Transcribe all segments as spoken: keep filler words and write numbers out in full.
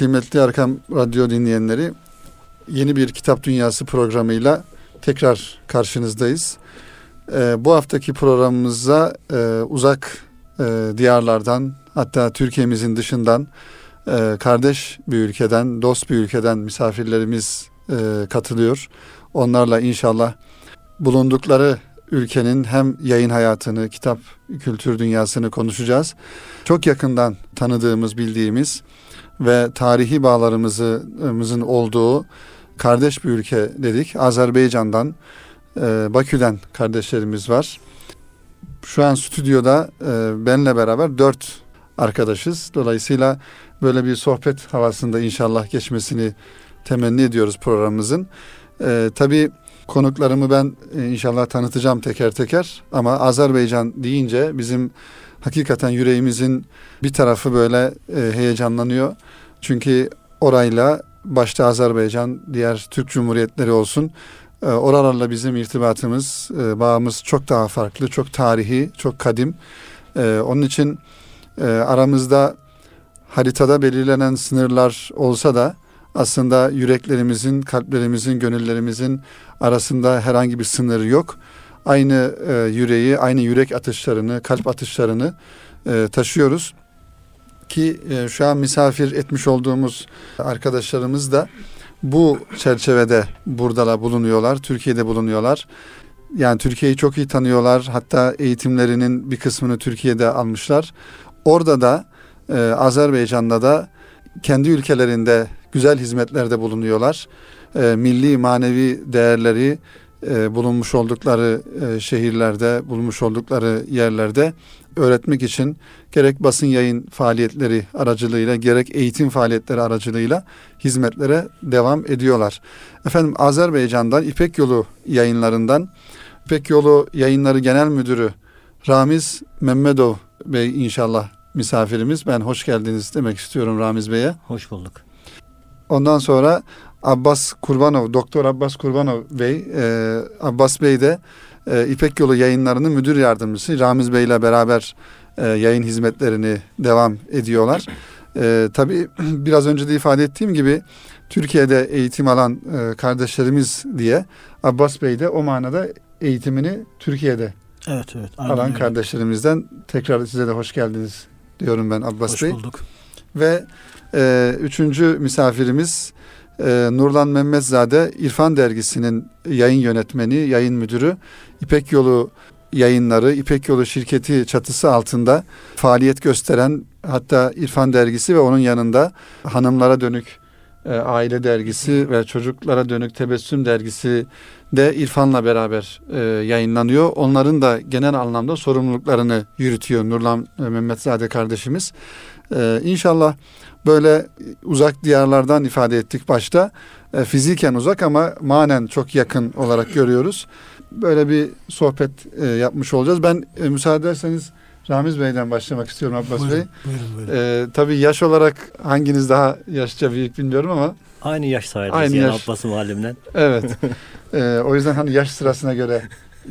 kıymetli Erkam Radyo dinleyenleri, yeni bir Kitap Dünyası programıyla tekrar karşınızdayız. Ee, bu haftaki programımıza e, uzak e, diyarlardan, hatta Türkiye'mizin dışından, e, kardeş bir ülkeden, dost bir ülkeden misafirlerimiz e, katılıyor. Onlarla inşallah bulundukları ülkenin hem yayın hayatını, kitap kültür dünyasını konuşacağız. Çok yakından tanıdığımız, bildiğimiz ve tarihi bağlarımızın olduğu kardeş bir ülke dedik. Azerbaycan'dan, Bakü'den kardeşlerimiz var. Şu an stüdyoda benle beraber dört arkadaşız. Dolayısıyla böyle bir sohbet havasında inşallah geçmesini temenni ediyoruz programımızın. Ee, tabii konuklarımı ben inşallah tanıtacağım teker teker, ama Azerbaycan deyince bizim hakikaten yüreğimizin bir tarafı böyle e, heyecanlanıyor. Çünkü orayla, başta Azerbaycan, diğer Türk Cumhuriyetleri olsun, e, oralarla bizim irtibatımız, e, bağımız çok daha farklı, çok tarihi, çok kadim. E, onun için e, aramızda haritada belirlenen sınırlar olsa da aslında yüreklerimizin, kalplerimizin, gönüllerimizin arasında herhangi bir sınır yok. Aynı e, yüreği, aynı yürek atışlarını, kalp atışlarını e, taşıyoruz. Ki e, şu an misafir etmiş olduğumuz arkadaşlarımız da bu çerçevede burada bulunuyorlar, Türkiye'de bulunuyorlar. Yani Türkiye'yi çok iyi tanıyorlar. Hatta eğitimlerinin bir kısmını Türkiye'de almışlar. Orada da, e, Azerbaycan'da da kendi ülkelerinde güzel hizmetlerde bulunuyorlar. E, milli manevi değerleri e, bulunmuş oldukları e, şehirlerde, bulunmuş oldukları yerlerde öğretmek için gerek basın yayın faaliyetleri aracılığıyla, gerek eğitim faaliyetleri aracılığıyla hizmetlere devam ediyorlar. Efendim, Azerbaycan'dan, İpek Yolu Yayınları'ndan, İpek Yolu Yayınları Genel Müdürü Ramiz Memmedov Bey inşallah misafirimiz. Ben hoş geldiniz demek istiyorum Ramiz Bey'e. Hoş bulduk. Ondan sonra Abbas Kurbanov, Doktor Abbas Kurbanov Bey, e, Abbas Bey de e, İpek Yolu Yayınları'nın müdür yardımcısı. Ramiz Bey ile beraber e, yayın hizmetlerini devam ediyorlar. E, tabii biraz önce de ifade ettiğim gibi Türkiye'de eğitim alan e, kardeşlerimiz diye, Abbas Bey de o manada eğitimini Türkiye'de evet, evet, alan aynen. kardeşlerimizden. Tekrar size de hoş geldiniz diyorum ben Abbas hoş Bey. Hoş bulduk. Ve e, üçüncü misafirimiz e, Nurlan Memmedzade, İrfan Dergisi'nin yayın yönetmeni, yayın müdürü. İpek Yolu Yayınları, İpek Yolu şirketi çatısı altında faaliyet gösteren, hatta İrfan Dergisi ve onun yanında hanımlara dönük e, Aile Dergisi ve çocuklara dönük Tebessüm Dergisi de İrfan'la beraber e, yayınlanıyor. Onların da genel anlamda sorumluluklarını yürütüyor Nurlan Memmedzade kardeşimiz. Ee, inşallah böyle uzak diyarlardan ifade ettik başta. E, fiziken uzak ama manen çok yakın olarak görüyoruz. Böyle bir sohbet e, yapmış olacağız. Ben e, müsaade ederseniz Ramiz Bey'den başlamak istiyorum Abbas buyurun, Bey. Buyurun, buyurun. E, tabii yaş olarak hanginiz daha yaşça büyük bilmiyorum ama. Aynı yaş sayılırız yani yaş. Abbas'ın halimden. Evet. e, o yüzden hani yaş sırasına göre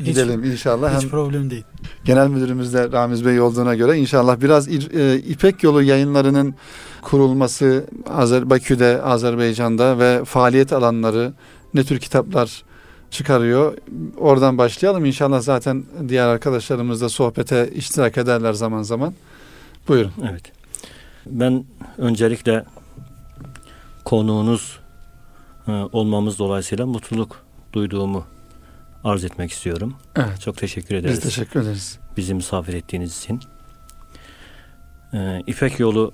gidelim hiç, inşallah. Hiç Hem problem değil. Genel müdürümüz de Ramiz Bey olduğuna göre inşallah biraz e, İpek Yolu Yayınları'nın kurulması, Azer, Bakü'de, Azerbaycan'da ve faaliyet alanları, ne tür kitaplar çıkarıyor, oradan başlayalım. İnşallah zaten diğer arkadaşlarımız da sohbete iştirak ederler zaman zaman. Buyurun. Evet. Ben öncelikle konuğunuz e, olmamız dolayısıyla mutluluk duyduğumu arz etmek istiyorum. Evet. Çok teşekkür ederiz. Biz teşekkür ederiz. Bizi misafir ettiğiniz için. Ee, İpek Yolu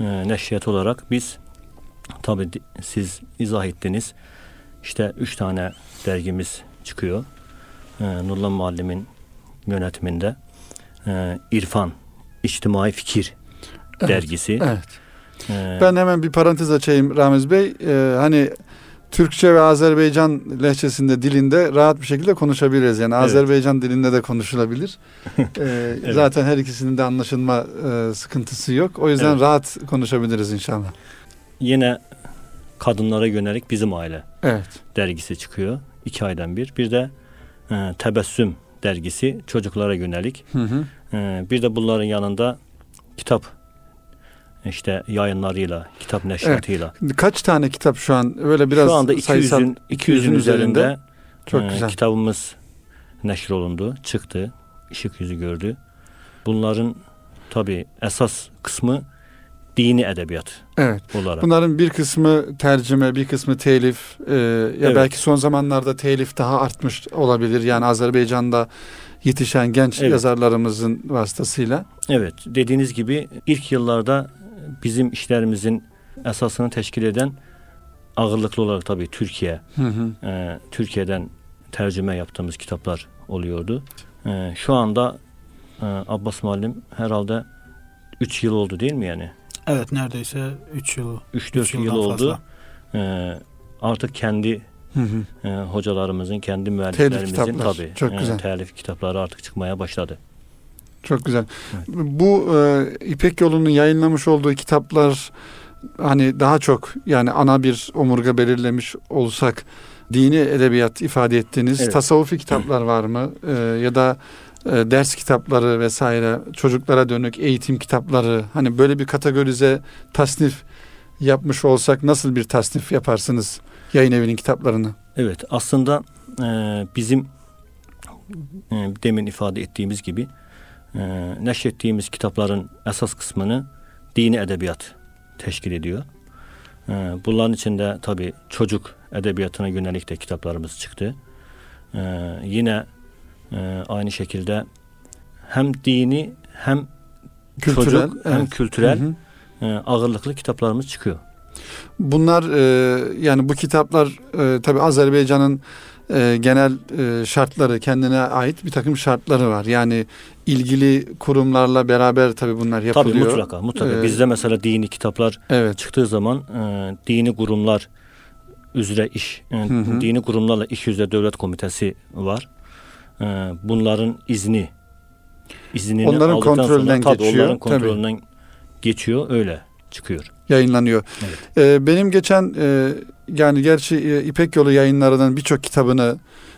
e, Neşriyat olarak biz, tabii siz izah ettiniz, işte üç tane dergimiz çıkıyor. Ee, Nurlan Muallim'in yönetiminde e, İrfan İçtimai Fikir evet, dergisi. Evet. Ee, ben hemen bir parantez açayım Ramiz Bey. Ee, hani Türkçe ve Azerbaycan lehçesinde, dilinde rahat bir şekilde konuşabiliriz. Yani evet. Azerbaycan dilinde de konuşulabilir. ee, evet. Zaten her ikisinin de anlaşılma e, sıkıntısı yok. O yüzden evet. rahat konuşabiliriz inşallah. Yine kadınlara yönelik Bizim Aile evet. dergisi çıkıyor. İki aydan bir. Bir de e, Tebessüm dergisi çocuklara yönelik. Hı hı. E, bir de bunların yanında kitap işte yayınlarıyla, kitap neşriyatıyla. Evet. Kaç tane kitap şu an? Öyle biraz şu anda iki yüzün üzerinde çok e, güzel. Kitabımız neşrolundu, çıktı, ışık yüzü gördü. Bunların tabii esas kısmı dini edebiyat evet. olarak. Bunların bir kısmı tercüme, bir kısmı telif. Ee, ya evet. Belki son zamanlarda telif daha artmış olabilir. Yani Azerbaycan'da yetişen genç evet. yazarlarımızın vasıtasıyla. Evet, dediğiniz gibi ilk yıllarda bizim işlerimizin esasını teşkil eden ağırlıklı olarak tabii Türkiye. Hı hı. E, Türkiye'den tercüme yaptığımız kitaplar oluyordu. E, şu anda e, Abbas Muallim herhalde üç yıl oldu değil mi yani? Evet, neredeyse üç yıl. üç dört yıl oldu. Ee, artık kendi hı hı. E, hocalarımızın, kendi müelliflerimizin tabii e, telif kitapları artık çıkmaya başladı. Çok güzel. Evet. Bu e, İpek Yolu'nun yayınlamış olduğu kitaplar hani daha çok yani ana bir omurga belirlemiş olsak dini edebiyat ifade ettiğiniz evet. tasavvufi kitaplar var mı? E, ya da ders kitapları vesaire, çocuklara dönük eğitim kitapları, hani böyle bir kategorize tasnif yapmış olsak nasıl bir tasnif yaparsınız yayın evinin kitaplarını? Evet, aslında e, bizim e, demin ifade ettiğimiz gibi e, neşrettiğimiz kitapların esas kısmını dini edebiyat teşkil ediyor. E, bunların içinde tabii çocuk edebiyatına yönelik de kitaplarımız çıktı. E, yine Ee, aynı şekilde hem dini hem kültürel, çocuk evet. hem kültürel hı hı. E, ağırlıklı kitaplarımız çıkıyor. Bunlar e, yani bu kitaplar e, tabii Azerbaycan'ın e, genel e, şartları, kendine ait bir takım şartları var. Yani ilgili kurumlarla beraber tabii bunlar yapılıyor. Tabii mutlaka. mutlaka. Ee, Bizde mesela dini kitaplar evet. çıktığı zaman e, dini kurumlar üzere iş, e, hı hı. dini kurumlarla iş üzere devlet komitesi var. Bunların izni iznini onların kontrolünden sonra, geçiyor. Tabii onların kontrolünden tabii. geçiyor, öyle çıkıyor. Yayınlanıyor. Evet. Ee, benim geçen e, yani gerçi e, İpek Yolu Yayınları'nın birçok kitabını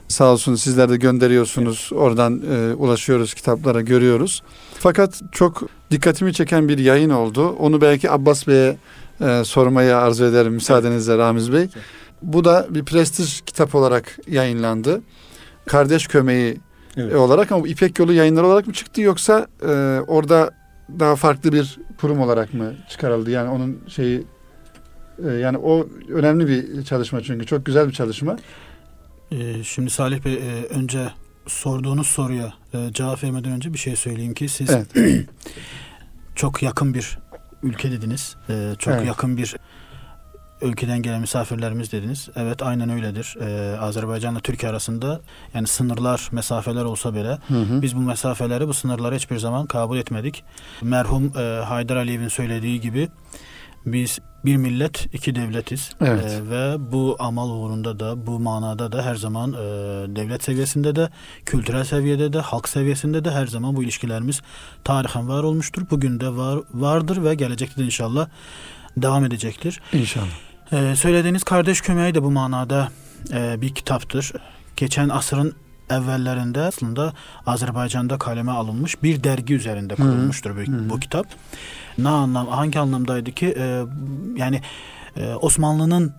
sağ olsun sizler de gönderiyorsunuz. Evet. Oradan e, ulaşıyoruz kitaplara, görüyoruz. Fakat çok dikkatimi çeken bir yayın oldu. Onu belki Abbas Bey'e e, sormayı arzu ederim müsaadenizle Ramiz Bey. Evet. Bu da bir prestij kitap olarak yayınlandı. Kardeş Kömeği evet. olarak, ama İpek Yolu Yayınları olarak mı çıktı yoksa e, orada daha farklı bir kurum olarak mı çıkarıldı? Yani onun şeyi e, yani o önemli bir çalışma, çünkü çok güzel bir çalışma. E, şimdi Salih Bey, e, önce sorduğunuz soruya e, cevap vermeden önce bir şey söyleyeyim ki siz evet. çok yakın bir ülke dediniz. E, çok evet. yakın bir ülkeden gelen misafirlerimiz dediniz. Evet, aynen öyledir. Ee, Azerbaycan'la Türkiye arasında yani sınırlar, mesafeler olsa bile hı hı. biz bu mesafeleri, bu sınırları hiçbir zaman kabul etmedik. Merhum e, Haydar Aliyev'in söylediği gibi biz bir millet, iki devletiz. Evet. E, ve bu amal uğrunda da, bu manada da her zaman e, devlet seviyesinde de, kültürel seviyede de, halk seviyesinde de her zaman bu ilişkilerimiz tarihen var olmuştur. Bugün de var vardır ve gelecekte de inşallah devam edecektir. İnşallah. Ee, söylediğiniz Kardeş Kömeği de bu manada e, bir kitaptır. Geçen asrın evvellerinde aslında Azerbaycan'da kaleme alınmış bir dergi üzerinde kurulmuştur bu, bu kitap. Ne anlam, hangi anlamdaydı ki? E, yani e, Osmanlı'nın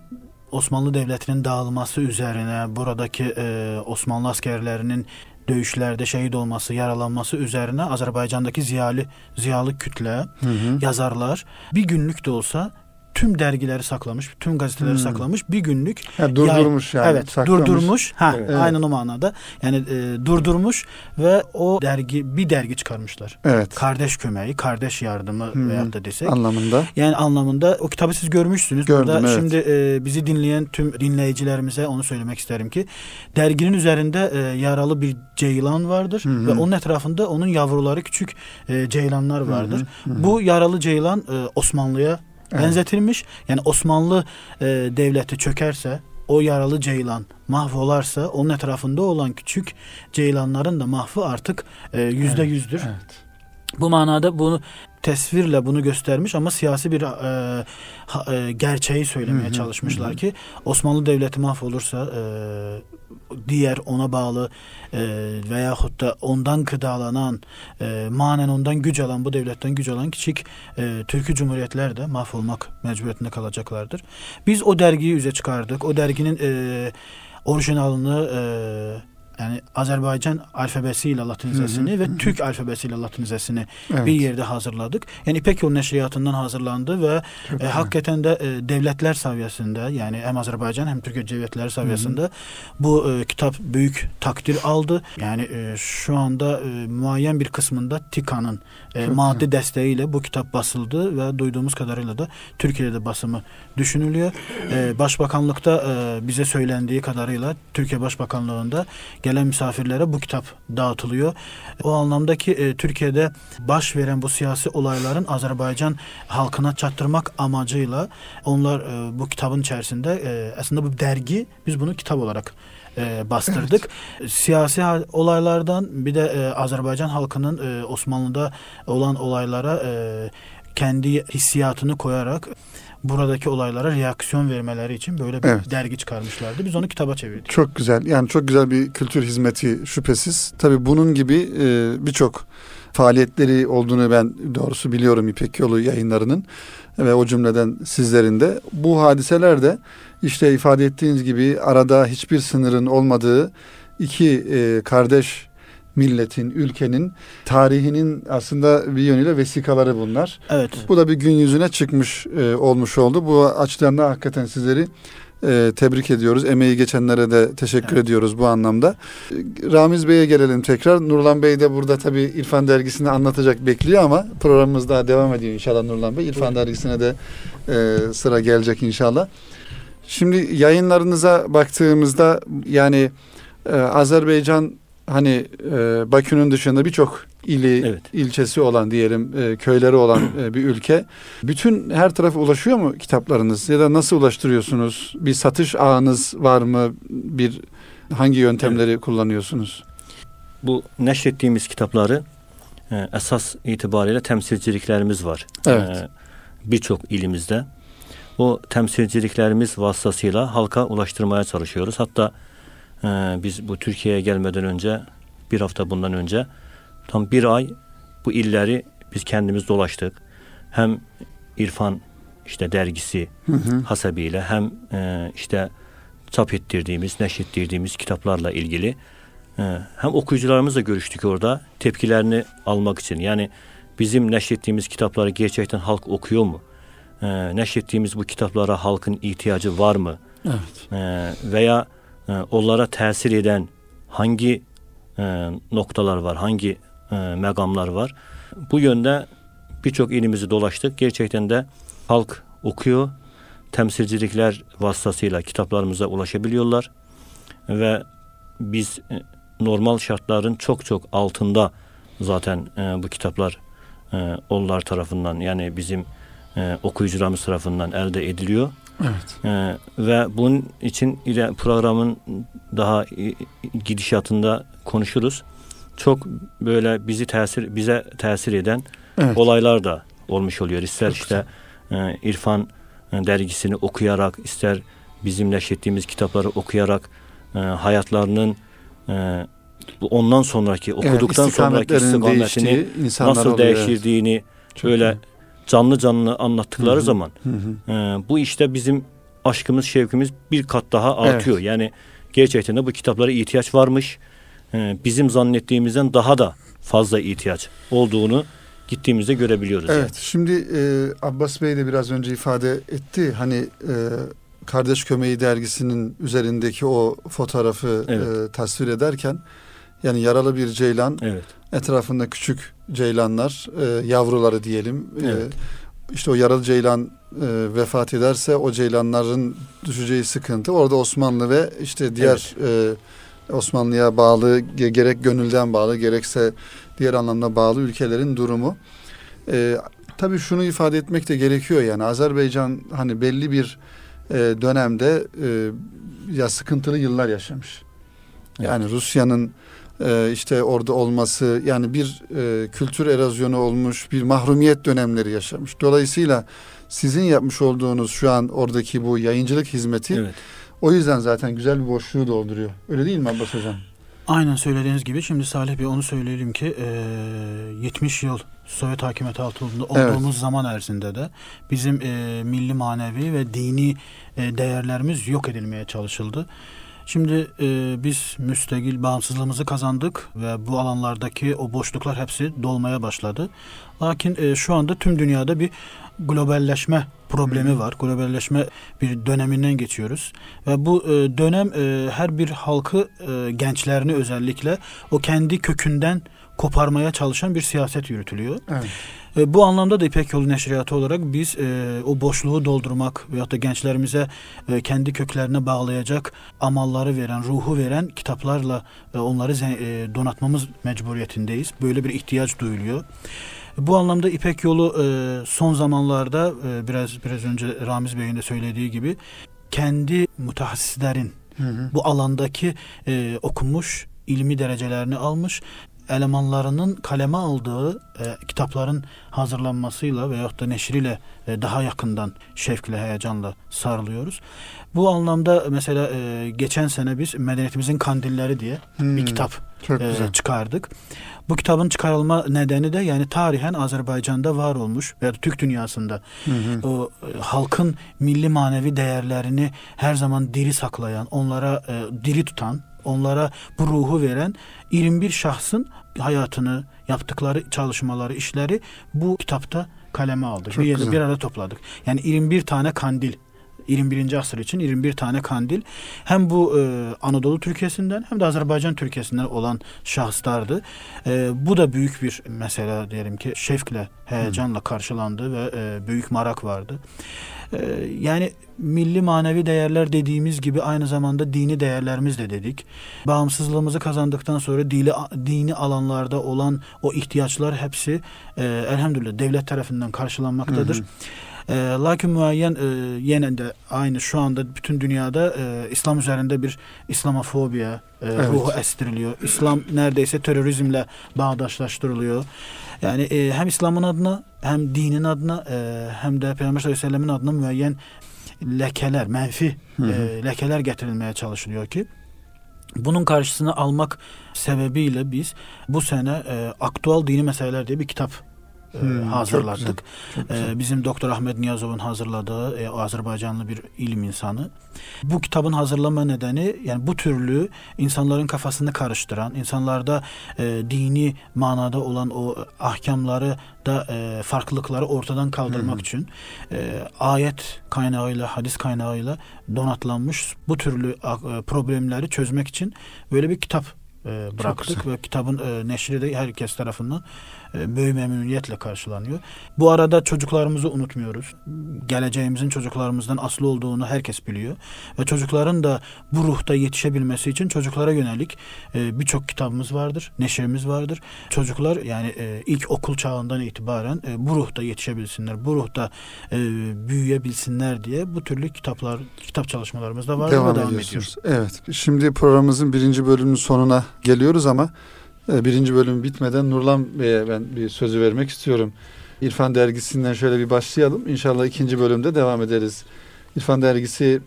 Osmanlı Devleti'nin dağılması üzerine, buradaki e, Osmanlı askerlerinin dövüşlerde şehit olması, yaralanması üzerine Azerbaycan'daki ziyalı, ziyalı kütle, hı hı. yazarlar bir günlük de olsa tüm dergileri saklamış, tüm gazeteleri hı. saklamış, bir günlük yani durdurmuş yay- yani evet, saklamış. durdurmuş. Ha, evet. Aynen o manada. Yani e, durdurmuş ve o dergi, bir dergi çıkarmışlar. Evet. Kardeş Kömeği, kardeş yardımı hı. veyahut da desek anlamında. Yani anlamında o kitabı siz görmüşsünüz. Gördüm, burada evet. Şimdi e, bizi dinleyen tüm dinleyicilerimize onu söylemek isterim ki derginin üzerinde e, yaralı bir ceylan vardır hı hı. ve onun etrafında onun yavruları, küçük e, ceylanlar vardır. Hı hı. Bu yaralı ceylan e, Osmanlı'ya evet. benzetilmiş. Yani Osmanlı e, devleti çökerse, o yaralı ceylan mahvolarsa, onun etrafında olan küçük ceylanların da mahvı artık yüzde yüzdür. Evet. Bu manada bunu tesvirle bunu göstermiş ama siyasi bir e, ha, e, gerçeği söylemeye hı hı, çalışmışlar hı. ki Osmanlı Devleti mahvolursa e, diğer ona bağlı e, veyahut da ondan gıdalanan e, manen ondan güç alan bu devletten güç alan küçük e, Türkü Cumhuriyetler de mahvolmak mecburiyetinde kalacaklardır. Biz o dergiyi üze çıkardık. O derginin e, orijinalini e, yani Azerbaycan alfabesiyle Latinizesini hı hı, ve hı. Türk alfabesiyle Latinizesini evet. bir yerde hazırladık. Yani İpek Yolu Neşriyatı'ndan hazırlandı ve e, hakikaten de e, devletler seviyesinde yani hem Azerbaycan hem Türkiye devletleri seviyesinde hı hı. bu e, kitap büyük takdir aldı. Yani e, şu anda e, muayyen bir kısmında TİKA'nın e, maddi hı. desteğiyle bu kitap basıldı ve duyduğumuz kadarıyla da Türkiye'de de basımı düşünülüyor. E, Başbakanlıkta e, bize söylendiği kadarıyla Türkiye Başbakanlığı'nda gelen misafirlere bu kitap dağıtılıyor. O anlamda ki e, Türkiye'de baş veren bu siyasi olayların Azerbaycan halkına çattırmak amacıyla onlar e, bu kitabın içerisinde e, aslında bu dergi biz bunu kitap olarak e, bastırdık. Evet. Siyasi olaylardan bir de e, Azerbaycan halkının e, Osmanlı'da olan olaylara e, kendi hissiyatını koyarak buradaki olaylara reaksiyon vermeleri için böyle bir evet. dergi çıkarmışlardı. Biz onu kitaba çevirdik. Çok güzel. Yani çok güzel bir kültür hizmeti şüphesiz. Tabii bunun gibi e, birçok faaliyetleri olduğunu ben doğrusu biliyorum İpek Yolu Yayınları'nın ve o cümleden sizlerin de. Bu hadiseler de işte ifade ettiğiniz gibi arada hiçbir sınırın olmadığı iki e, kardeş milletin, ülkenin, tarihinin aslında bir yönüyle vesikaları bunlar. Evet. Bu da bir gün yüzüne çıkmış e, olmuş oldu. Bu açıdan da hakikaten sizleri e, tebrik ediyoruz. Emeği geçenlere de teşekkür evet. ediyoruz bu anlamda. Ramiz Bey'e gelelim tekrar. Nurlan Bey de burada tabii İrfan Dergisi'ni anlatacak bekliyor ama programımız daha devam ediyor inşallah Nurlan Bey. İrfan evet. Dergisi'ne de e, sıra gelecek inşallah. Şimdi yayınlarınıza baktığımızda yani e, Azerbaycan hani e, Bakü'nün dışında birçok ili, evet. ilçesi olan diyelim, e, köyleri olan e, bir ülke. Bütün her tarafa ulaşıyor mu kitaplarınız ya da nasıl ulaştırıyorsunuz? Bir satış ağınız var mı? Bir hangi yöntemleri evet. kullanıyorsunuz? Bu neşrettiğimiz kitapları e, esas itibariyle temsilciliklerimiz var. Evet. E, birçok ilimizde. O temsilciliklerimiz vasıtasıyla halka ulaştırmaya çalışıyoruz. Hatta Ee, biz bu Türkiye'ye gelmeden önce bir hafta bundan önce tam bir ay bu illeri biz kendimiz dolaştık. Hem İrfan işte dergisi hı hı. hasebiyle hem e, işte çap ettirdiğimiz, neşrettirdiğimiz kitaplarla ilgili e, hem okuyucularımızla görüştük orada tepkilerini almak için. Yani bizim neşrettiğimiz kitapları gerçekten halk okuyor mu? E, neşrettiğimiz bu kitaplara halkın ihtiyacı var mı? Evet. E, veya onlara tesir eden hangi e, noktalar var, hangi e, megamlar var. Bu yönde birçok ilimizi dolaştık. Gerçekten de halk okuyor. Temsilcilikler vasıtasıyla kitaplarımıza ulaşabiliyorlar. Ve biz e, normal şartların çok çok altında zaten e, bu kitaplar e, onlar tarafından yani bizim e, okuyucularımız tarafından elde ediliyor. Evet. Ee, ve bunun için ile programın daha gidişatında konuşuruz. Çok böyle bizi tesir bize tesir eden evet. olaylar da olmuş oluyor. İster çok işte e, İrfan dergisini okuyarak, ister bizim neşrettiğimiz kitapları okuyarak e, hayatlarının e, ondan sonraki okuduktan evet, sonraki istikametini nasıl değiştirdiğini böyle iyi. Canlı canlı anlattıkları hı hı, zaman hı hı. E, bu işte bizim aşkımız, şevkimiz bir kat daha artıyor. Evet. Yani gerçekten de bu kitaplara ihtiyaç varmış. E, bizim zannettiğimizden daha da fazla ihtiyaç olduğunu gittiğimizde görebiliyoruz. Evet. Yani. Şimdi e, Abbas Bey de biraz önce ifade etti. Hani e, Kardeş Kömeği dergisinin üzerindeki o fotoğrafı evet. e, tasvir ederken yani yaralı bir ceylan evet. etrafında küçük ceylanlar e, yavruları diyelim evet. e, işte o yaralı ceylan e, vefat ederse o ceylanların düşeceği sıkıntı orada Osmanlı ve işte diğer evet. e, Osmanlı'ya bağlı gerek gönülden bağlı gerekse diğer anlamda bağlı ülkelerin durumu e, tabii şunu ifade etmek de gerekiyor yani Azerbaycan hani belli bir e, dönemde e, ya sıkıntılı yıllar yaşamış yani evet. Rusya'nın e, işte orada olması, yani bir e, kültür erozyonu olmuş, bir mahrumiyet dönemleri yaşamış. Dolayısıyla sizin yapmış olduğunuz şu an oradaki bu yayıncılık hizmeti, evet, o yüzden zaten güzel bir boşluğu dolduruyor. Öyle değil mi Abbas Hocam? Aynen söylediğiniz gibi. Şimdi Salih Bey, onu söyleyelim ki yetmiş yıl Sovyet hakimiyeti altı olduğumuz, evet, zaman erzinde de bizim e, milli, manevi ve dini e, değerlerimiz yok edilmeye çalışıldı. Şimdi e, biz müstakil bağımsızlığımızı kazandık ve bu alanlardaki o boşluklar hepsi dolmaya başladı. Lakin e, şu anda tüm dünyada bir globalleşme problemi var. Globalleşme bir döneminden geçiyoruz. Ve bu e, dönem e, her bir halkı, e, gençlerini özellikle o kendi kökünden koparmaya çalışan bir siyaset yürütülüyor. Evet. E, bu anlamda da İpek Yolu Neşriyatı olarak biz e, o boşluğu doldurmak veyahut da gençlerimize e, kendi köklerine bağlayacak amalları veren, ruhu veren kitaplarla e, onları e, donatmamız mecburiyetindeyiz. Böyle bir ihtiyaç duyuluyor. Bu anlamda İpek Yolu e, son zamanlarda e, biraz biraz önce Ramiz Bey'in de söylediği gibi kendi mütehassislerin, hı hı, bu alandaki e, okumuş, ilmi derecelerini almış elemanlarının kaleme aldığı e, kitapların hazırlanmasıyla veyahut da neşriyle e, daha yakından şevkle, heyecanla sarılıyoruz. Bu anlamda mesela e, geçen sene biz Medeniyetimizin Kandilleri diye hmm, bir kitap e, çıkardık. Bu kitabın çıkarılma nedeni de yani tarihen Azerbaycan'da var olmuş veya Türk dünyasında, hı hı, o e, halkın milli manevi değerlerini her zaman diri saklayan, onlara e, diri tutan, onlara bu ruhu veren yirmi bir şahsın hayatını, yaptıkları çalışmaları, işleri bu kitapta kaleme aldık. Bir, bir arada topladık. Yani yirmi bir tane kandil. yirmi birinci asır için yirmi bir tane kandil. Hem bu e, Anadolu Türkiye'sinden hem de Azerbaycan Türkiye'sinden olan şahıslardı. E, bu da büyük bir mesela diyelim ki şevkle, heyecanla karşılandı ve e, büyük marak vardı. E, yani milli manevi değerler dediğimiz gibi aynı zamanda dini değerlerimiz de dedik. Bağımsızlığımızı kazandıktan sonra dini, dini alanlarda olan o ihtiyaçlar hepsi e, elhamdülillah devlet tarafından karşılanmaktadır. Hı hı. E, lakin muayyen e, yine de aynı şu anda bütün dünyada e, İslam üzerinde bir İslamofobiya e, evet, ruhu estiriliyor. İslam neredeyse terörizmle bağdaşlaştırılıyor. Yani e, hem İslam'ın adına hem dinin adına e, hem de Peygamber sallallahu aleyhi ve sellem'in adına muayyen lekeler, menfi e, lekeler getirilmeye çalışılıyor ki bunun karşısını almak sebebiyle biz bu sene e, Aktüel Dini Meseleler diye bir kitap Hmm, hazırladık. Çok güzel, çok güzel. Bizim Doktor Ahmet Niyazov'un hazırladığı, Azerbaycanlı bir ilim insanı. Bu kitabın hazırlama nedeni yani bu türlü insanların kafasını karıştıran, insanlarda e, dini manada olan o ahkamları da e, farklılıkları ortadan kaldırmak hmm. için e, ayet kaynağıyla, hadis kaynağıyla donatlanmış bu türlü e, problemleri çözmek için böyle bir kitap bıraktık ve kitabın neşri de herkes tarafından büyük memnuniyetle karşılanıyor. Bu arada çocuklarımızı unutmuyoruz. Geleceğimizin çocuklarımızdan aslı olduğunu herkes biliyor. Ve çocukların da bu ruhta yetişebilmesi için çocuklara yönelik birçok kitabımız vardır, neşrimiz vardır. Çocuklar yani ilk okul çağından itibaren bu ruhta yetişebilsinler, bu ruhta büyüyebilsinler diye bu türlü kitaplar, kitap çalışmalarımız da var. Devam, devam ediyoruz. Evet. Şimdi programımızın birinci bölümünün sonuna geliyoruz ama birinci bölüm bitmeden Nurlan Bey'e ben bir sözü vermek istiyorum. İrfan Dergisi'nden şöyle bir başlayalım. İnşallah ikinci bölümde devam ederiz. İrfan Dergisi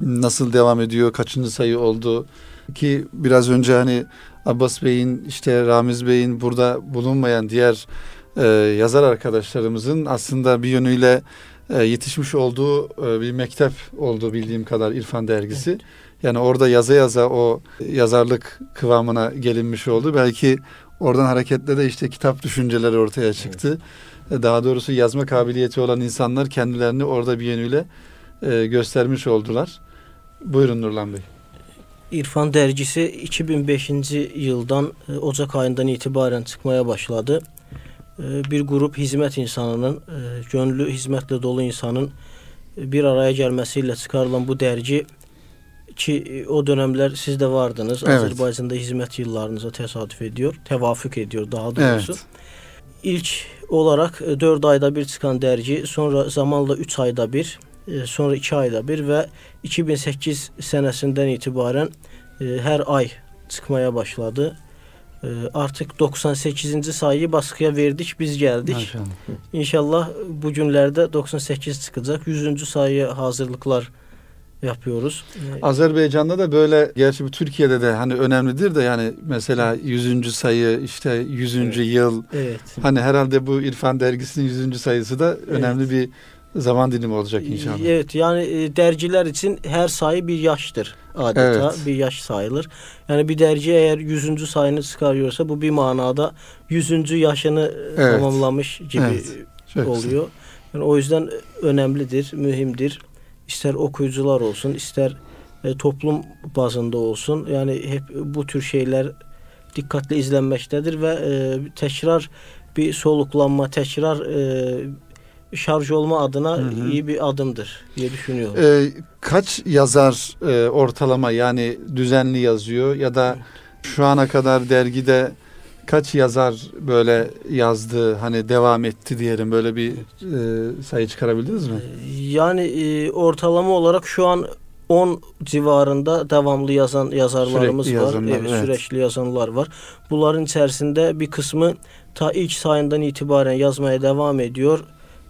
nasıl devam ediyor? Kaçıncı sayı oldu? Ki biraz önce hani Abbas Bey'in, işte Ramiz Bey'in, burada bulunmayan diğer e, yazar arkadaşlarımızın aslında bir yönüyle e, yetişmiş olduğu e, bir mektep oldu bildiğim kadar İrfan Dergisi. Evet. Yani orada yaza yaza o yazarlık kıvamına gelinmiş oldu. Belki oradan hareketle de işte kitap düşünceleri ortaya çıktı. Evet. Daha doğrusu yazma kabiliyeti olan insanlar kendilerini orada bir yönüyle göstermiş oldular. Buyurun Nurlan Bey. İrfan Dergisi iki bin beş. yıldan Ocak ayından itibaren çıkmaya başladı. Bir grup hizmet insanının, gönlü hizmetle dolu insanın bir araya gelmesiyle çıkarılan bu dergi, ki o dönemler siz de vardınız. Evet. Azerbaycan'da hizmet yıllarınıza tesadüf ediyor. Tevafuk ediyor daha doğrusu. Evet. İlk olarak dört ayda bir çıkan dergi, sonra zamanla üç ayda bir, sonra iki ayda bir ve iki bin sekiz senesinden itibaren her ay çıkmaya başladı. E, artık doksan sekizinci sayıyı baskıya verdik, biz geldik. Maşallah. İnşallah bu günlerde doksan sekiz çıkacak. yüzüncü sayıya hazırlıklar yapıyoruz. Azerbaycan'da da böyle, gerçi Türkiye'de de hani önemlidir de, yani mesela yüzüncü sayı, işte yüzüncü evet. yıl. Evet. Hani herhalde bu İrfan Dergisi'nin yüzüncü sayısı da önemli evet. bir zaman dilimi olacak inşallah. Evet, yani dergiler için her sayı bir yaştır adeta. Evet. Bir yaş sayılır. Yani bir dergi eğer yüzüncü sayını çıkarıyorsa bu bir manada yüzüncü yaşını evet. tamamlamış gibi evet. oluyor. Yani o yüzden önemlidir, mühimdir. İster okuyucular olsun, ister e, toplum bazında olsun. Yani hep bu tür şeyler dikkatli izlenmektedir ve e, tekrar bir soluklanma, tekrar e, şarj olma adına hı hı. iyi bir adımdır diye düşünüyorum. E, kaç yazar e, ortalama, yani düzenli yazıyor ya da şu ana kadar dergide kaç yazar böyle yazdı, hani devam etti diyelim, böyle bir e, sayı çıkarabildiniz mi? Yani e, ortalama olarak şu an on civarında devamlı yazan yazarlarımız sürekli var. Yazanlar, evet, evet. Sürekli yazanlar var. Bunların içerisinde bir kısmı ta ilk sayından itibaren yazmaya devam ediyor.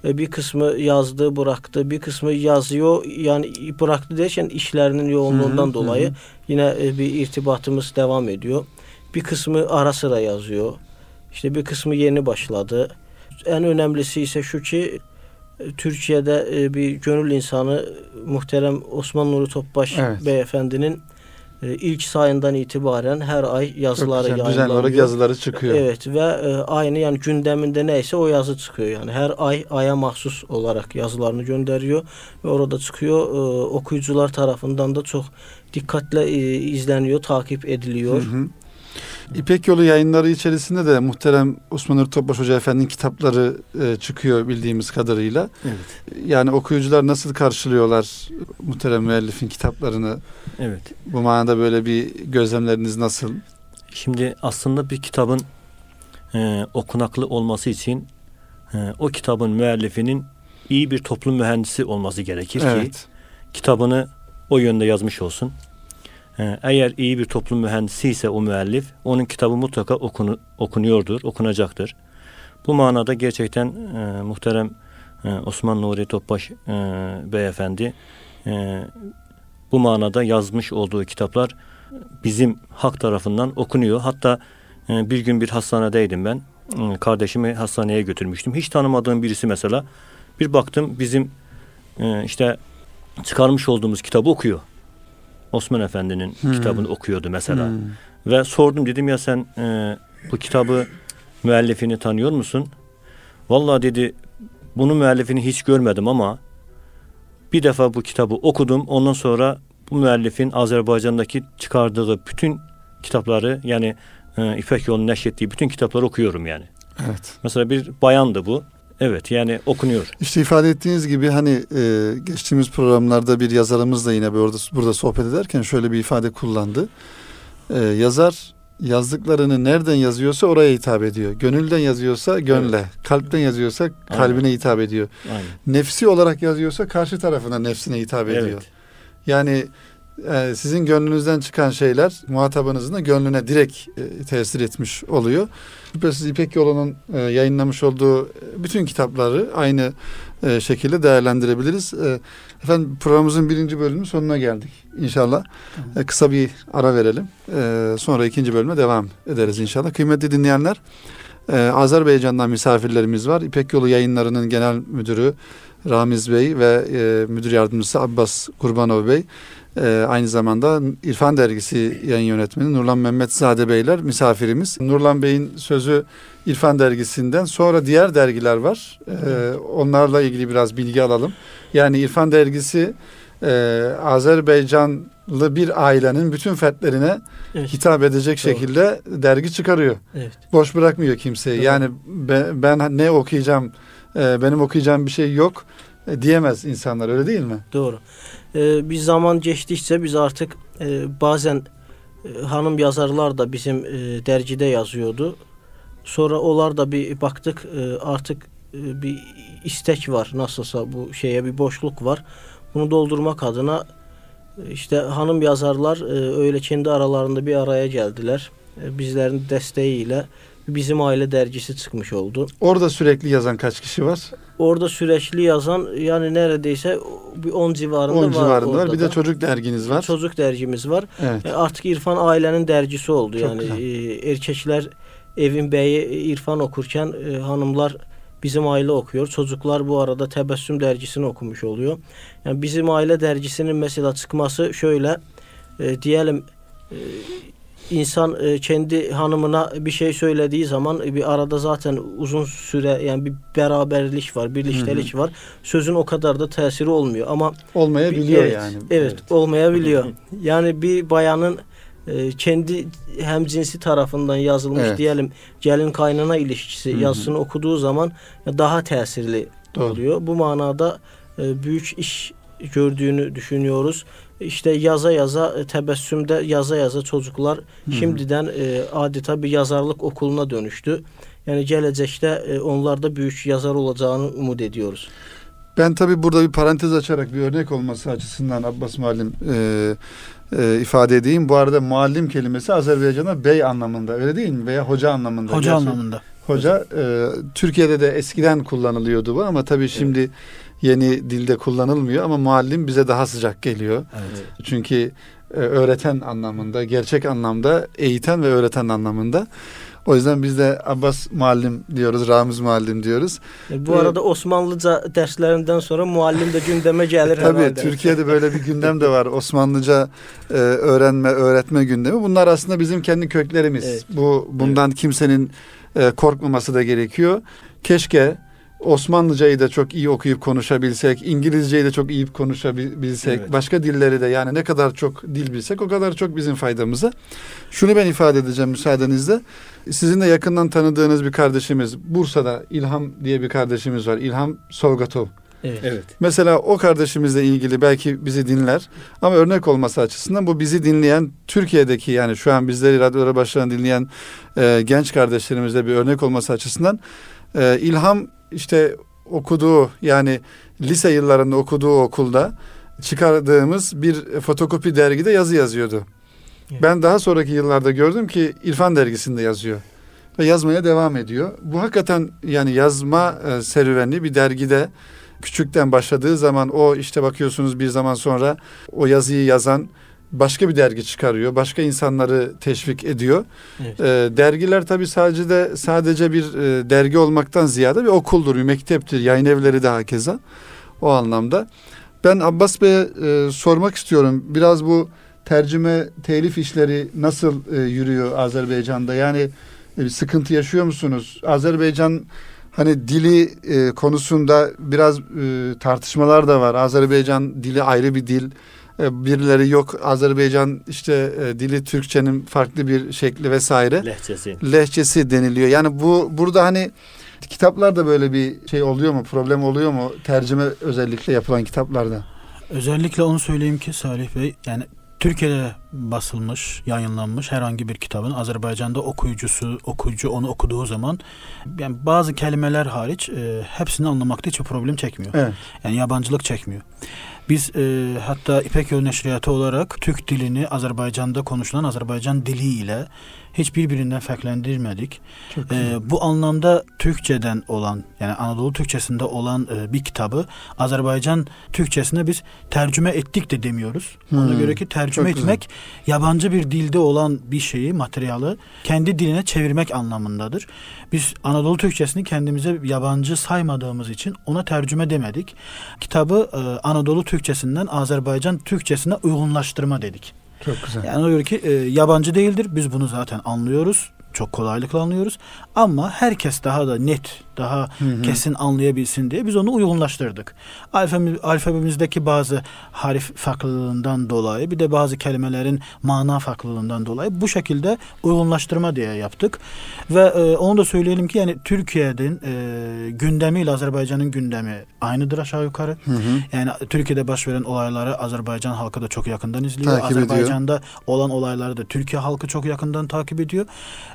Bir kısmı yazdı, bıraktı. Bir kısmı yazıyor. Yani bıraktı derken işlerinin yoğunluğundan hı, dolayı hı. yine bir irtibatımız devam ediyor. Bir kısmı ara sıra yazıyor. İşte bir kısmı yeni başladı. En önemlisi ise şu ki, Türkiye'de bir gönül insanı muhterem Osman Nuri Topbaş evet. beyefendinin ilk sayından itibaren her ay yazıları yayınlanıyor. Düzenli olarak yazıları çıkıyor. Evet ve aynı, yani gündeminde neyse o yazı çıkıyor. Yani her ay aya mahsus olarak yazılarını gönderiyor ve orada çıkıyor. Okuyucular tarafından da çok dikkatle izleniyor, takip ediliyor. Hı hı. İpek Yolu Yayınları içerisinde de muhterem Osman Nuri Topbaş Hoca Efendi'nin kitapları e, çıkıyor bildiğimiz kadarıyla. Evet. Yani okuyucular nasıl karşılıyorlar muhterem müellifin kitaplarını? Evet. Bu manada böyle bir gözlemleriniz nasıl? Şimdi aslında bir kitabın e, okunaklı olması için e, o kitabın müellifinin iyi bir toplum mühendisi olması gerekir evet. ki kitabını o yönde yazmış olsun. Eğer iyi bir toplum mühendisi ise o müellif, onun kitabı mutlaka okunu, okunuyordur, okunacaktır. Bu manada gerçekten e, muhterem e, Osman Nuri Topbaş e, beyefendi e, bu manada yazmış olduğu kitaplar bizim halk tarafından okunuyor. Hatta e, bir gün bir hastanedeydim ben. E, kardeşimi hastaneye götürmüştüm. Hiç tanımadığım birisi mesela, bir baktım bizim e, işte çıkarmış olduğumuz kitabı okuyor. Osman Efendi'nin hmm. kitabını okuyordu mesela. Hmm. Ve sordum, dedim ya sen e, bu kitabı müellifini tanıyor musun? Vallahi dedi, bunun müellifini hiç görmedim ama bir defa bu kitabı okudum. Ondan sonra bu müellifin Azerbaycan'daki çıkardığı bütün kitapları, yani e, İpek Yolu'nun neşrettiği bütün kitapları okuyorum yani. Evet. Mesela bir bayandı bu. Evet, yani okunuyor. İşte ifade ettiğiniz gibi hani e, geçtiğimiz programlarda bir yazarımız da yine burada, burada sohbet ederken şöyle bir ifade kullandı. E, yazar yazdıklarını nereden yazıyorsa oraya hitap ediyor. Gönülden yazıyorsa gönle. Evet. Kalpten yazıyorsa kalbine aynen. hitap ediyor. Aynen. Nefsi olarak yazıyorsa karşı tarafına, nefsine hitap ediyor. Evet. Yani e, sizin gönlünüzden çıkan şeyler muhatabınızın da gönlüne direkt e, tesir etmiş oluyor. Şüphesiz İpek Yolu'nun e, yayınlamış olduğu bütün kitapları aynı e, şekilde değerlendirebiliriz. E, efendim programımızın birinci bölümünün sonuna geldik. İnşallah e, kısa bir ara verelim. E, sonra ikinci bölüme devam ederiz inşallah. Kıymetli dinleyenler, e, Azerbaycan'dan misafirlerimiz var. İpek Yolu Yayınları'nın genel müdürü Ramiz Bey ve e, müdür yardımcısı Abbas Kurbanov Bey. Ee, aynı zamanda İrfan Dergisi yayın yönetmeni Nurlan Memmedzade Beyler misafirimiz. Nurlan Bey'in sözü İrfan Dergisi'nden sonra diğer dergiler var. Ee, onlarla ilgili biraz bilgi alalım. Yani İrfan Dergisi e, Azerbaycanlı bir ailenin bütün fertlerine evet. hitap edecek Doğru. şekilde dergi çıkarıyor. Evet. Boş bırakmıyor kimseyi. Doğru. Yani be, ben ne okuyacağım, e, benim okuyacağım bir şey yok e, diyemez insanlar, öyle değil mi? Doğru. Bir zaman geçtikçe biz artık e, bazen e, hanım yazarlar da bizim e, dergide yazıyordu. Sonra onlar da bir baktık e, artık e, bir istek var, nasılsa bu şeye bir boşluk var. Bunu doldurmak adına İşte hanım yazarlar öyle kendi aralarında bir araya geldiler. Bizlerin desteğiyle Bizim Aile dergisi çıkmış oldu. Orada sürekli yazan kaç kişi var? Orada sürekli yazan yani neredeyse on civarında, on civarında var. var. Bir de çocuk derginiz var. Çocuk dergimiz var. Evet. Artık İrfan ailenin dergisi oldu. Çok yani güzel. Erkekler evin beyi İrfan okurken hanımlar Bizim Aile okuyor. Çocuklar bu arada Tebessüm dergisini okumuş oluyor. Yani Bizim Aile dergisinin mesela çıkması şöyle e, diyelim e, İnsan e, kendi hanımına bir şey söylediği zaman e, bir arada zaten uzun süre yani bir beraberlik var, birliktelik Hı-hı. var. Sözün o kadar da tesiri olmuyor ama olmayabiliyor bir, evet, yani. Evet, evet, olmayabiliyor. Yani bir bayanın e, kendi hemcinsi tarafından yazılmış evet. diyelim gelin kaynana ilişkisi Hı-hı. yazısını okuduğu zaman daha tesirli Doğru. oluyor. Bu manada e, büyük iş gördüğünü düşünüyoruz. İşte yaza yaza, Tebessüm'de yaza yaza çocuklar Hı-hı. şimdiden e, adeta bir yazarlık okuluna dönüştü. Yani gelecekte e, onlar da büyük yazar olacağını umut ediyoruz. Ben tabii burada bir parantez açarak bir örnek olması açısından Abbas Muallim e, e, ifade edeyim. Bu arada muallim kelimesi Azerbaycan'da bey anlamında, öyle değil mi? Veya hoca anlamında. Hoca gerçekten. anlamında. Hoca e, Türkiye'de de eskiden kullanılıyordu bu ama tabii şimdi evet. yeni dilde kullanılmıyor ama muallim bize daha sıcak geliyor. Evet. Çünkü e, öğreten anlamında, gerçek anlamda eğiten ve öğreten anlamında. O yüzden biz de Abbas muallim diyoruz, Ramiz muallim diyoruz. E, bu ee, arada Osmanlıca derslerinden sonra muallim de gündeme gelir. Tabii herhalde. Türkiye'de böyle bir gündem de var. Osmanlıca e, öğrenme, öğretme gündemi. Bunlar aslında bizim kendi köklerimiz. Evet. Bu bundan evet. kimsenin e, korkmaması da gerekiyor. Keşke Osmanlıcayı da çok iyi okuyup konuşabilsek, İngilizceyi de çok iyi konuşabilsek, evet. başka dilleri de yani ne kadar çok dil bilsek o kadar çok bizim faydamıza. Şunu ben ifade edeceğim müsaadenizle. Sizin de yakından tanıdığınız bir kardeşimiz, Bursa'da İlham diye bir kardeşimiz var. İlham Sovgatov. Evet. evet. Mesela o kardeşimizle ilgili belki bizi dinler ama örnek olması açısından bu bizi dinleyen Türkiye'deki yani şu an bizleri radyolara başlayan dinleyen e, genç kardeşlerimizle bir örnek olması açısından e, İlham İşte okuduğu yani lise yıllarında okuduğu okulda çıkardığımız bir fotokopi dergide yazı yazıyordu. Evet. Ben daha sonraki yıllarda gördüm ki İrfan dergisinde yazıyor ve yazmaya devam ediyor. Bu hakikaten yani yazma serüveni bir dergide küçükten başladığı zaman o işte bakıyorsunuz bir zaman sonra o yazıyı yazan başka bir dergi çıkarıyor. Başka insanları teşvik ediyor. Evet. E, dergiler tabii sadece de sadece bir e, dergi olmaktan ziyade bir okuldur, bir mekteptir. Yayın evleri de hakeza. O anlamda. Ben Abbas Bey'e e, sormak istiyorum. Biraz bu tercüme, telif işleri nasıl e, yürüyor Azerbaycan'da? Yani e, sıkıntı yaşıyor musunuz? Azerbaycan hani dili e, konusunda biraz e, tartışmalar da var. Azerbaycan dili ayrı bir dil. Birileri yok Azerbaycan işte e, dili Türkçenin farklı bir şekli vesaire. Lehçesi. Lehçesi deniliyor. Yani bu burada hani kitaplarda böyle bir şey oluyor mu? Problem oluyor mu? Tercüme özellikle yapılan kitaplarda. Özellikle onu söyleyeyim ki Salih Bey yani Türkiye'de basılmış, yayınlanmış herhangi bir kitabın Azerbaycan'da okuyucusu, okuyucu onu okuduğu zaman yani bazı kelimeler hariç e, hepsini anlamakta hiçbir problem çekmiyor. Evet. Yani yabancılık çekmiyor. Biz e, hatta İpek Yolu Neşriyatı olarak Türk dilini Azerbaycan'da konuşulan Azerbaycan diliyle hiçbirbirinden farklendirmedik. E, bu anlamda Türkçeden olan yani Anadolu Türkçesinde olan e, bir kitabı Azerbaycan Türkçesine biz tercüme ettik de demiyoruz. Hmm. Ona göre ki tercüme Çok etmek güzel. Yabancı bir dilde olan bir şeyi, materyali kendi diline çevirmek anlamındadır. Biz Anadolu Türkçesini kendimize yabancı saymadığımız için ona tercüme demedik. Kitabı e, Anadolu Türkçesinden Azerbaycan Türkçesine uygunlaştırma dedik. Çok güzel. Yani diyor ki e, yabancı değildir. Biz bunu zaten anlıyoruz. Çok kolaylıkla anlıyoruz. Ama herkes daha da net, daha hı hı. kesin anlayabilsin diye biz onu uygunlaştırdık. Alfabemiz, alfabemizdeki bazı harf farklılığından dolayı bir de bazı kelimelerin mana farklılığından dolayı bu şekilde uygunlaştırma diye yaptık. Ve e, onu da söyleyelim ki yani Türkiye'nin e, gündemiyle Azerbaycan'ın gündemi aynıdır aşağı yukarı. Hı hı. Yani Türkiye'de baş veren olayları Azerbaycan halkı da çok yakından izliyor. Takip Azerbaycan'da ediyor. Olan olayları da Türkiye halkı çok yakından takip ediyor.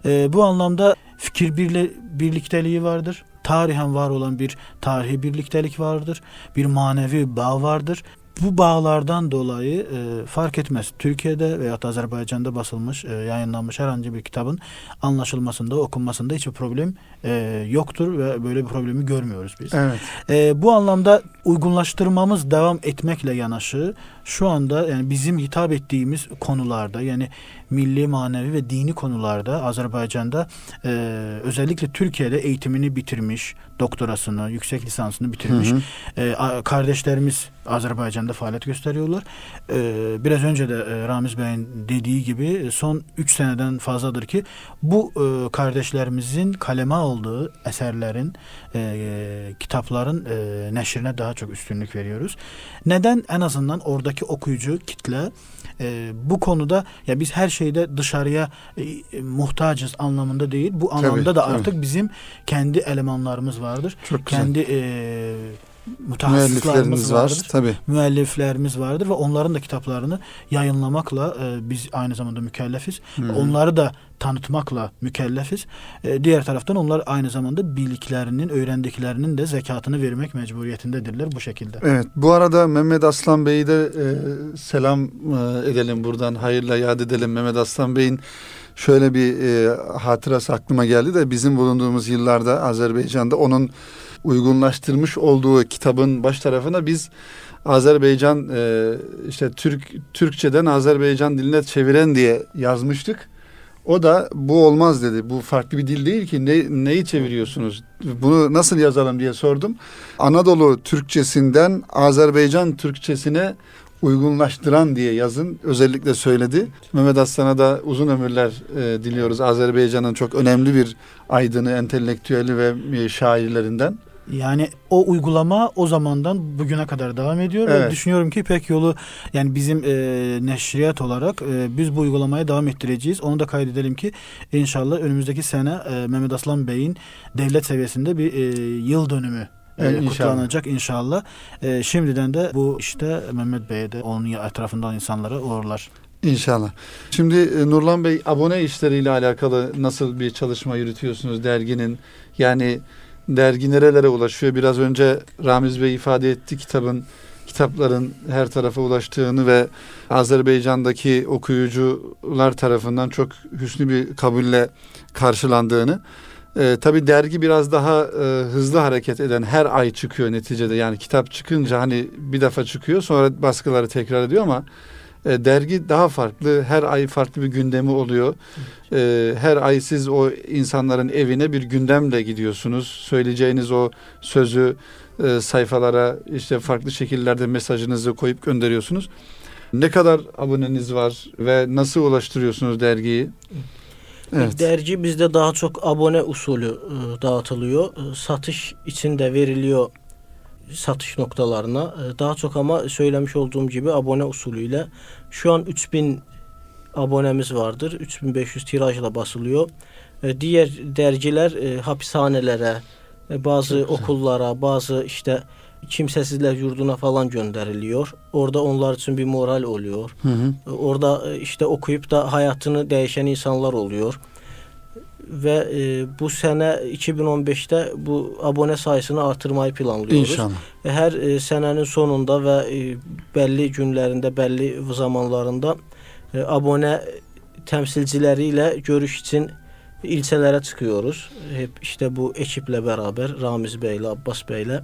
E, bu anlamda fikir birli, birlikteliği vardır. Tarihen var olan bir tarihi birliktelik vardır. Bir manevi bağ vardır. bu bağlardan dolayı e, fark etmez. Türkiye'de veya Azerbaycan'da basılmış, e, yayınlanmış herhangi bir kitabın anlaşılmasında, okunmasında hiçbir problem e, yoktur ve böyle bir problemi görmüyoruz biz. Evet. E, bu anlamda uygunlaştırmamız devam etmekle yanaşı şu anda yani bizim hitap ettiğimiz konularda, yani milli, manevi ve dini konularda Azerbaycan'da e, özellikle Türkiye'de eğitimini bitirmiş, doktorasını, yüksek lisansını bitirmiş hı hı. E, a, kardeşlerimiz Azerbaycan'da faaliyet gösteriyorlar. E, biraz önce de e, Ramiz Bey'in dediği gibi son üç seneden fazladır ki bu e, kardeşlerimizin kaleme aldığı eserlerin, e, kitapların e, neşrine daha çok üstünlük veriyoruz. Neden? En azından oradaki okuyucu kitle e, bu konuda, ya biz her şeyde dışarıya e, muhtacız anlamında değil. Bu anlamda tabii, da tabii. artık bizim kendi elemanlarımız vardır. Çok güzel. Kendi e, müelliflerimiz vardır. Var, tabii. Müelliflerimiz vardır ve onların da kitaplarını yayınlamakla e, biz aynı zamanda mükellefiz. Hmm. Onları da tanıtmakla mükellefiz. E, diğer taraftan onlar aynı zamanda bildiklerinin, öğrendiklerinin de zekatını vermek mecburiyetindedirler bu şekilde. Evet. Bu arada Mehmet Aslan Bey'i de e, selam e, edelim buradan. Hayırla yad edelim. Mehmet Aslan Bey'in şöyle bir e, hatırası aklıma geldi de bizim bulunduğumuz yıllarda Azerbaycan'da onun uygunlaştırmış olduğu kitabın baş tarafına biz Azerbaycan e, işte Türk Türkçeden Azerbaycan diline çeviren diye yazmıştık. O da bu olmaz dedi. Bu farklı bir dil değil ki. Ne, neyi çeviriyorsunuz? Bunu nasıl yazalım diye sordum. Anadolu Türkçesinden Azerbaycan Türkçesine uygunlaştıran diye yazın. Özellikle söyledi. Mehmet Aslan'a da uzun ömürler e, diliyoruz. Azerbaycan'ın çok önemli bir aydını, entelektüeli ve e, şairlerinden. Yani o uygulama o zamandan bugüne kadar devam ediyor. Evet. Ve düşünüyorum ki İpek Yolu, yani bizim e, neşriyat olarak e, biz bu uygulamaya devam ettireceğiz. Onu da kaydedelim ki inşallah önümüzdeki sene e, Mehmet Aslan Bey'in devlet seviyesinde bir e, yıl dönümü E, kutlanacak inşallah. E, şimdiden de bu işte Mehmet Bey'e de onun etrafından insanlara uğurlar. İnşallah. Şimdi Nurlan Bey, abone işleriyle alakalı nasıl bir çalışma yürütüyorsunuz derginin? Yani dergi nerelere ulaşıyor? Biraz önce Ramiz Bey ifade etti kitabın, kitapların her tarafa ulaştığını ve Azerbaycan'daki okuyucular tarafından çok hüsnü bir kabulle karşılandığını. Ee, tabii dergi biraz daha e, hızlı hareket eden, her ay çıkıyor neticede. Yani kitap çıkınca hani bir defa çıkıyor, sonra baskıları tekrar ediyor ama e, dergi daha farklı. Her ay farklı bir gündemi oluyor. E, her ay siz o insanların evine bir gündemle gidiyorsunuz. Söyleyeceğiniz o sözü e, sayfalara işte farklı şekillerde mesajınızı koyup gönderiyorsunuz. Ne kadar aboneniz var ve nasıl ulaştırıyorsunuz dergiyi? Evet. Dergi bizde daha çok abone usulü e, dağıtılıyor. E, satış için de veriliyor satış noktalarına. E, daha çok ama söylemiş olduğum gibi abone usulüyle. Şu an üç bin abonemiz vardır. üç bin beş yüz tirajla basılıyor. E, diğer dergiler e, hapishanelere, e, bazı okullara, bazı işte kimsesizler yurduna falan gönderiliyor. Orada onlar için bir moral oluyor. Hı hı. Orada işte okuyup da hayatını değişen insanlar oluyor. Ve bu sene iki bin on beşte bu abone sayısını artırmayı planlıyoruz. İnşallah. Her senenin sonunda ve belli günlerinde, belli zamanlarında abone temsilcileriyle görüş için ilçelere çıkıyoruz. Hep işte bu ekiple beraber, Ramiz Bey'le, Abbas Bey'le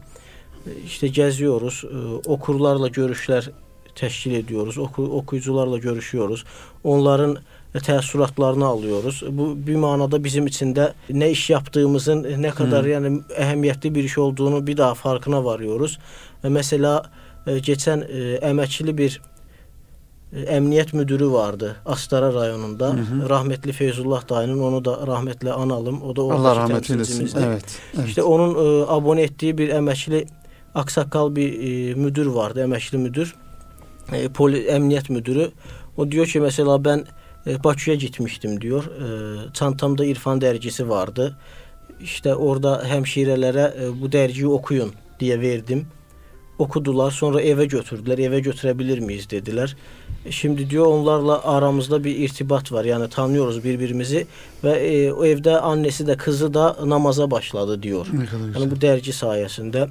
İşte geziyoruz, okurlarla görüşler teşkil ediyoruz, oku, okuyucularla görüşüyoruz, onların təəssüratlarını alıyoruz. Bu bir manada bizim için de ne iş yaptığımızın ne kadar hmm. yani ehemmiyetli bir iş olduğunu bir daha farkına varıyoruz. Mesela geçen əməkli bir emniyet müdürü vardı Astara rayonunda. Hı hı. Rahmetli Feyzullah dayının, onu da rahmetle analım. O da Allah rahmet eylesin. Evet, evet. İşte onun e, abone ettiği bir əməkli aksakal bir e, müdür vardı, emekli müdür, e, poli, emniyet müdürü. O diyor ki mesela ben e, Bakü'ye gitmiştim diyor. E, çantamda İrfan dergisi vardı. İşte orada hemşirelere e, bu dergiyi okuyun diye verdim. Okudular, sonra eve götürdüler. Eve götürebilir miyiz dediler. Şimdi diyor onlarla aramızda bir irtibat var. Yani tanıyoruz birbirimizi ve e, o evde annesi de kızı da namaza başladı diyor. Yani bu dergi sayesinde.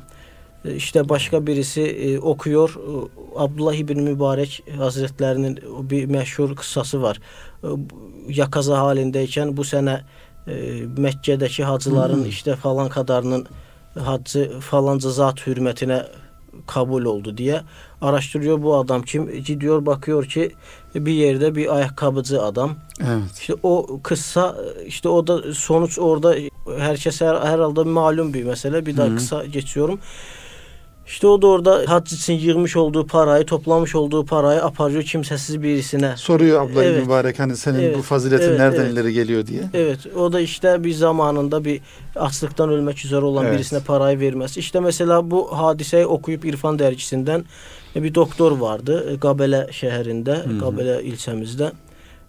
İşte başka birisi okuyor, Abdullah ibn Mübarek Hazretlerinin bir meşhur kıssası var. Yakaza halindeyken bu sene Mekke'deki hacıların hmm. işte falan kadarının hacı falanca zat hürmetine kabul oldu diye araştırıyor bu adam kim, gidiyor bakıyor ki bir yerde bir ayakkabıcı adam. Evet. İşte o kıssa, işte o da sonuç orada herkese her, herhalde malum bir mesele. Bir daha Hı-hı. kısa geçiyorum. İşte o da orada hac için yığmış olduğu parayı, toplamış olduğu parayı aparıyor kimsesiz birisine. Soruyor abla evet. mübarek hani senin evet. bu faziletin evet. nereden evet. ileri geliyor diye. Evet. O da işte bir zamanında bir açlıktan ölmek üzere olan evet. birisine parayı vermesi. İşte mesela bu hadiseyi okuyup İrfan Dergisi'nden bir doktor vardı. Qabele şehrinde, Hı-hı. Qabele ilçemizde.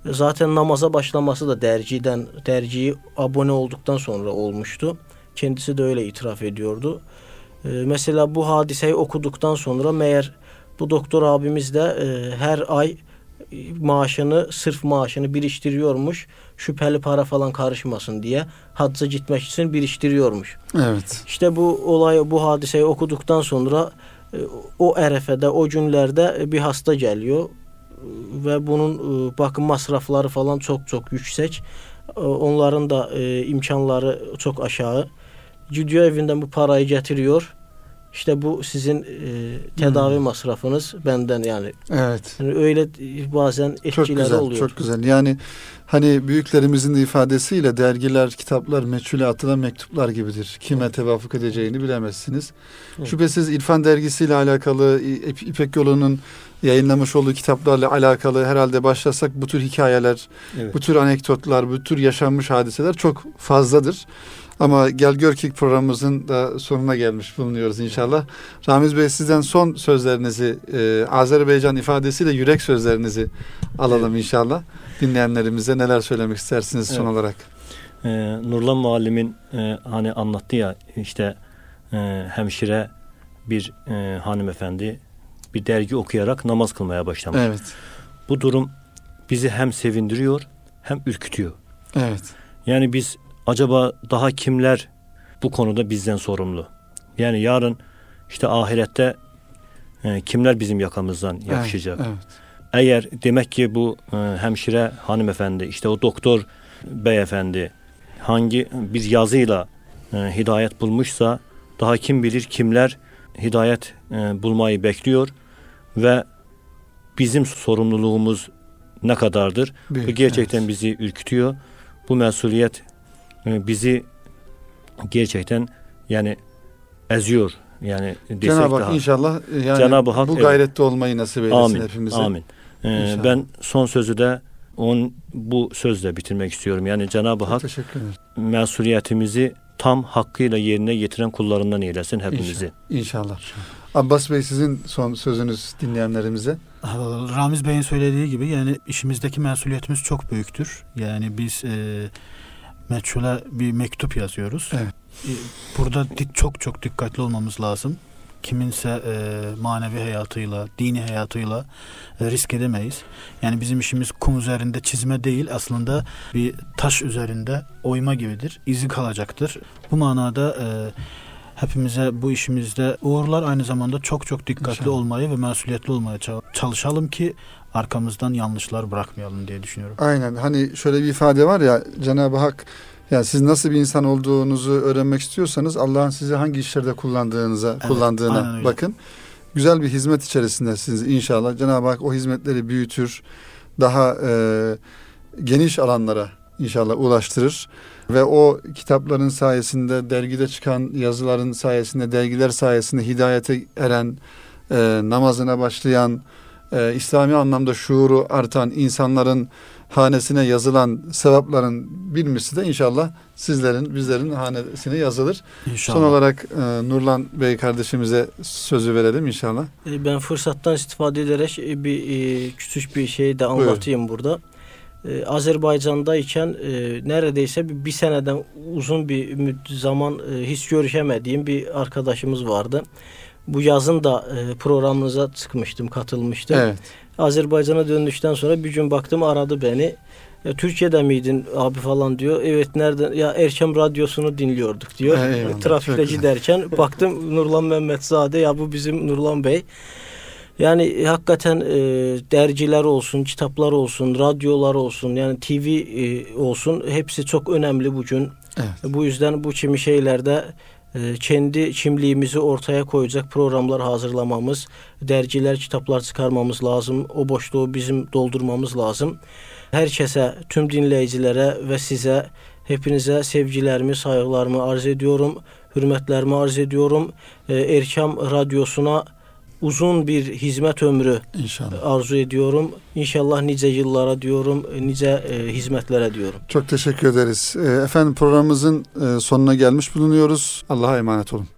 Zaten namaza başlaması da dergiden, dergiye abone olduktan sonra olmuştu. Kendisi de öyle itiraf ediyordu. Mesela bu hadiseyi okuduktan sonra meğer bu doktor abimiz de e, her ay maaşını, sırf maaşını biriştiriyormuş. Şüpheli para falan karışmasın diye hacca gitmek için biriştiriyormuş. Evet. İşte bu olay, bu hadiseyi okuduktan sonra e, o erefede, o günlerde bir hasta geliyor ve bunun e, bakım masrafları falan çok çok yüksek. E, onların da e, imkanları çok aşağı. Gidiyor evinden bu parayı getiriyor. İşte bu sizin e, tedavi hmm. masrafınız benden yani. Evet. Yani öyle bazen etkileri çok güzel, oluyor. Çok güzel. Yani hani büyüklerimizin ifadesiyle dergiler, kitaplar, meçhule atılan mektuplar gibidir. Kime tevafuk edeceğini bilemezsiniz. Hmm. Şüphesiz İrfan dergisiyle alakalı, İpek Yolu'nun yayınlamış olduğu kitaplarla alakalı herhalde başlasak bu tür hikayeler, evet. bu tür anekdotlar, bu tür yaşanmış hadiseler çok fazladır. Ama gel gör ki programımızın da sonuna gelmiş bulunuyoruz inşallah. Ramiz Bey, sizden son sözlerinizi, e, Azerbaycan ifadesiyle yürek sözlerinizi alalım evet. inşallah. Dinleyenlerimize neler söylemek istersiniz evet. son olarak? E, Nurlan Muallim'in e, hani anlattı ya işte e, hemşire bir e, hanımefendi bir dergi okuyarak namaz kılmaya başlamış. Evet. Bu durum bizi hem sevindiriyor hem ürkütüyor. Evet. Yani biz acaba daha kimler bu konuda bizden sorumlu? Yani yarın işte ahirette e, kimler bizim yakamızdan yapışacak? Evet, evet. Eğer demek ki bu e, hemşire hanımefendi, işte o doktor beyefendi hangi bir yazıyla e, hidayet bulmuşsa daha kim bilir kimler hidayet e, bulmayı bekliyor ve bizim sorumluluğumuz ne kadardır? Büyük, bu gerçekten evet. bizi ürkütüyor. Bu mesuliyet bizi gerçekten yani eziyor. Yani Cenab-ı Hak daha. inşallah yani Cenab-ı Hak, bu gayrette evet. olmayı nasip eylesin amin, hepimize. Amin. Ee, ben son sözü de on, bu sözle bitirmek istiyorum. Yani Cenab-ı Hak mesuliyetimizi tam hakkıyla yerine getiren kullarından eylesin hepimizi. İnşallah. İnşallah. Abbas Bey, sizin son sözünüz dinleyenlerimize. Ramiz Bey'in söylediği gibi yani işimizdeki mesuliyetimiz çok büyüktür. Yani biz eee meçhule bir mektup yazıyoruz. Evet. Burada çok çok dikkatli olmamız lazım. Kiminse e, manevi hayatıyla, dini hayatıyla e, risk edemeyiz. Yani bizim işimiz kum üzerinde çizme değil, aslında bir taş üzerinde oyma gibidir. İzi kalacaktır. Bu manada e, hepimize bu işimizde uğurlar, aynı zamanda çok çok dikkatli İnşallah. olmayı ve mesuliyetli olmaya çalışalım ki arkamızdan yanlışlar bırakmayalım diye düşünüyorum. Aynen. Hani şöyle bir ifade var ya, Cenab-ı Hak yani siz nasıl bir insan olduğunuzu öğrenmek istiyorsanız Allah'ın sizi hangi işlerde kullandığınıza evet, kullandığına bakın. Güzel bir hizmet içerisindesiniz inşallah. Cenab-ı Hak o hizmetleri büyütür, daha e, geniş alanlara inşallah ulaştırır ve o kitapların sayesinde, dergide çıkan yazıların sayesinde, dergiler sayesinde hidayete eren, e, namazına başlayan, Ee, İslami anlamda şuuru artan insanların hanesine yazılan sevapların bir misli de inşallah sizlerin, bizlerin hanesine yazılır. İnşallah. Son olarak e, Nurlan Bey kardeşimize sözü verelim inşallah. Ben fırsattan istifade ederek bir e, küçük bir şey de anlatayım. Buyurun. Burada. E, Azerbaycan'dayken e, neredeyse bir, bir seneden uzun bir zaman e, hiç görüşemediğim bir arkadaşımız vardı. Bu yazın da programınıza çıkmıştım, katılmıştım. Evet. Azerbaycan'a döndükten sonra bir gün baktım, aradı beni. Ya, Türkiye'de miydin abi falan diyor. Evet, nereden? Ya Erkam Radyosu'nu dinliyorduk diyor. Eyvallah, trafikte giderken baktım Nurlan Memmedzade, ya bu bizim Nurlan Bey. Yani hakikaten e, dergiler olsun, kitaplar olsun, radyolar olsun, yani T V e, olsun, hepsi çok önemli bugün. Evet. Bu yüzden bu kimi şeylerde e, kendi kimliğimizi ortaya koyacak programlar hazırlamamız, dergiler, kitaplar çıkarmamız lazım. O boşluğu bizim doldurmamız lazım. Herkese, tüm dinleyicilere ve size, hepinize sevgilerimi, saygılarımı arz ediyorum. Hürmetlerimi arz ediyorum. E, Erkam Radyosu'na uzun bir hizmet ömrü İnşallah. arzu ediyorum. İnşallah nice yıllara diyorum, nice e, hizmetlere diyorum. Çok teşekkür ederiz. E, efendim, programımızın e, sonuna gelmiş bulunuyoruz. Allah'a emanet olun.